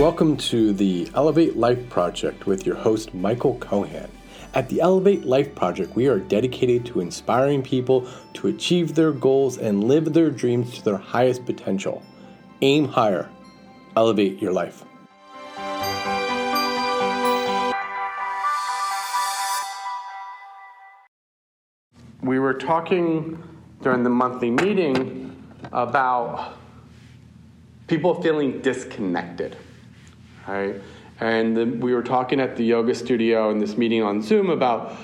Welcome to the Elevate Life Project with your host, Michael Kohan. At the Elevate Life Project, we are dedicated to inspiring people to achieve their goals and live their dreams to their highest potential. Aim higher. Elevate your life. We were talking during the monthly meeting about people feeling disconnected. Right. And we were talking at the yoga studio in this meeting on Zoom about,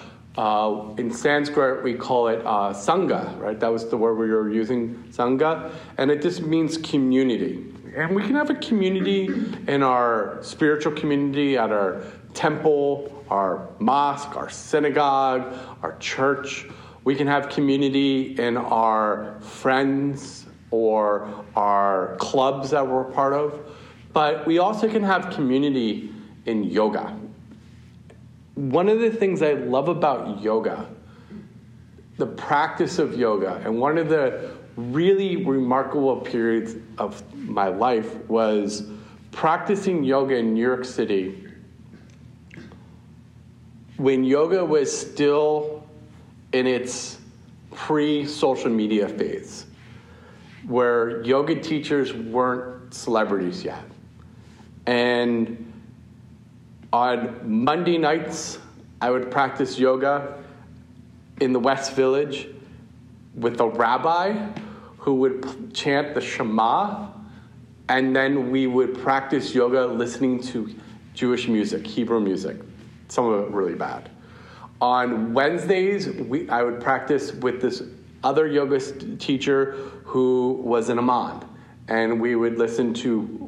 in Sanskrit, we call it sangha, right? That was the word we were using, sangha. And it just means community. And we can have a community in our spiritual community, at our temple, our mosque, our synagogue, our church. We can have community in our friends or our clubs that we're part of. But we also can have community in yoga. One of the things I love about yoga, the practice of yoga, and one of the really remarkable periods of my life was practicing yoga in New York City when yoga was still in its pre-social media phase, where yoga teachers weren't celebrities yet. And on Monday nights, I would practice yoga in the West Village with a rabbi who would chant the Shema, and then we would practice yoga listening to Jewish music, Hebrew music, some of it really bad. On Wednesdays, I would practice with this other yoga teacher who was an imam, and we would listen to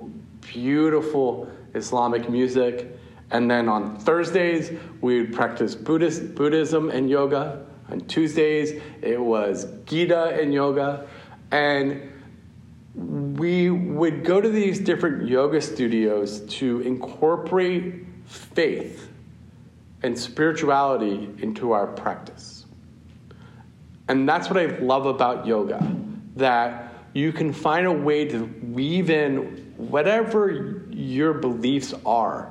beautiful Islamic music. And then on Thursdays, we would practice Buddhism and yoga. On Tuesdays, it was Gita and yoga. And we would go to these different yoga studios to incorporate faith and spirituality into our practice. And that's what I love about yoga, that you can find a way to weave in whatever your beliefs are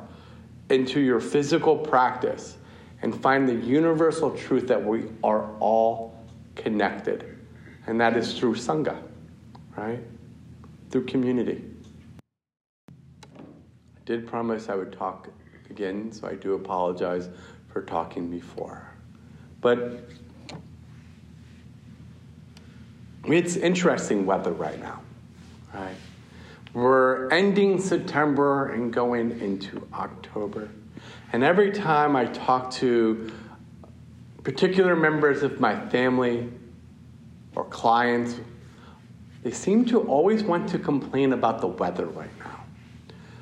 into your physical practice and find the universal truth that we are all connected. And that is through sangha, right? Through community. I did promise I would talk again, so I do apologize for talking before. But it's interesting weather right now, right? We're ending September and going into October. And every time I talk to particular members of my family or clients, they seem to always want to complain about the weather right now.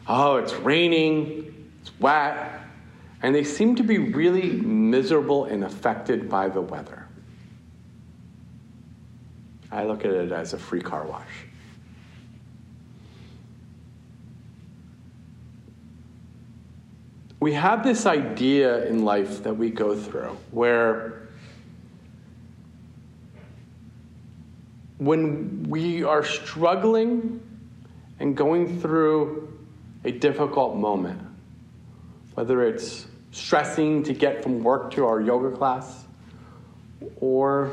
Oh, it's raining, it's wet, and they seem to be really miserable and affected by the weather. I look at it as a free car wash. We have this idea in life that we go through where when we are struggling and going through a difficult moment, whether it's stressing to get from work to our yoga class or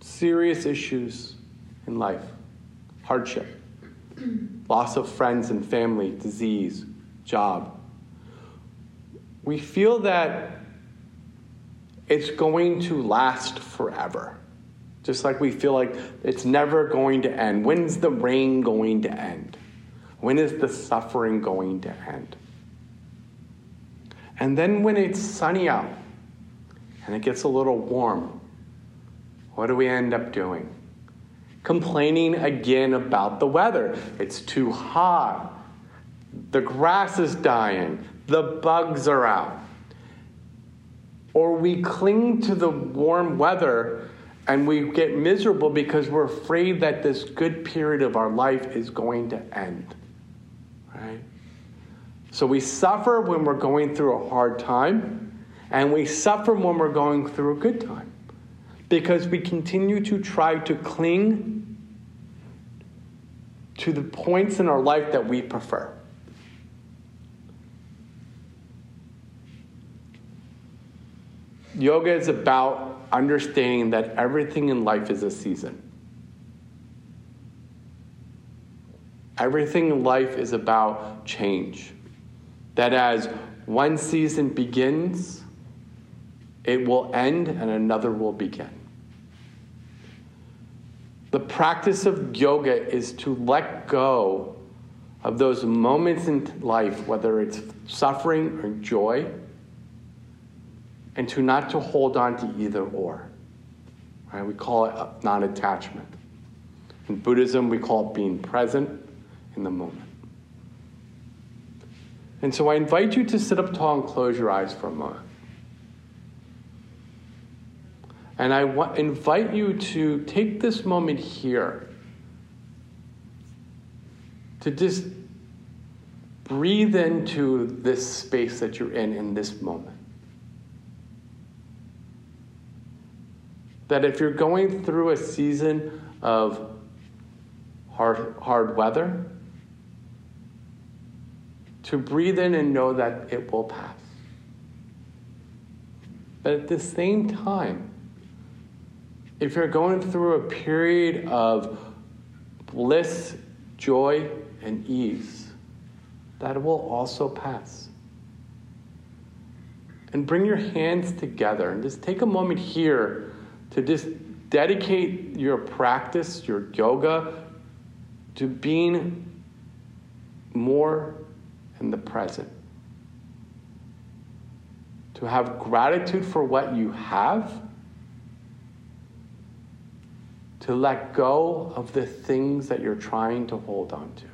serious issues in life, hardship, loss of friends and family, disease, job, we feel that it's going to last forever. Just like we feel like it's never going to end. When's the rain going to end? When is the suffering going to end? And then when it's sunny out and it gets a little warm, what do we end up doing? Complaining again about the weather. It's too hot. The grass is dying. The bugs are out. Or we cling to the warm weather and we get miserable because we're afraid that this good period of our life is going to end. Right? So we suffer when we're going through a hard time, and we suffer when we're going through a good time, because we continue to try to cling to the points in our life that we prefer. Yoga is about understanding that everything in life is a season. Everything in life is about change. That as one season begins, it will end and another will begin. The practice of yoga is to let go of those moments in life, whether it's suffering or joy, and to not to hold on to either or. Right? We call it non-attachment. In Buddhism, we call it being present in the moment. And so I invite you to sit up tall and close your eyes for a moment. And I invite you to take this moment here to just breathe into this space that you're in this moment. That if you're going through a season of hard weather, to breathe in and know that it will pass. But at the same time, if you're going through a period of bliss, joy, and ease, that will also pass. And bring your hands together and just take a moment here to just dedicate your practice, your yoga, to being more in the present. To have gratitude for what you have. To let go of the things that you're trying to hold on to.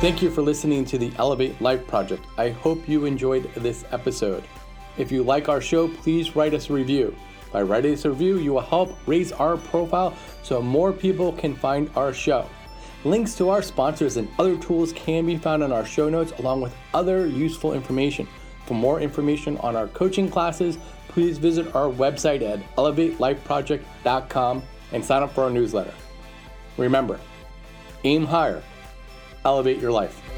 Thank you for listening to the Elevate Life Project. I hope you enjoyed this episode. If you like our show, please write us a review. By writing us a review, you will help raise our profile so more people can find our show. Links to our sponsors and other tools can be found in our show notes along with other useful information. For more information on our coaching classes, please visit our website at elevatelifeproject.com and sign up for our newsletter. Remember, aim higher, elevate your life.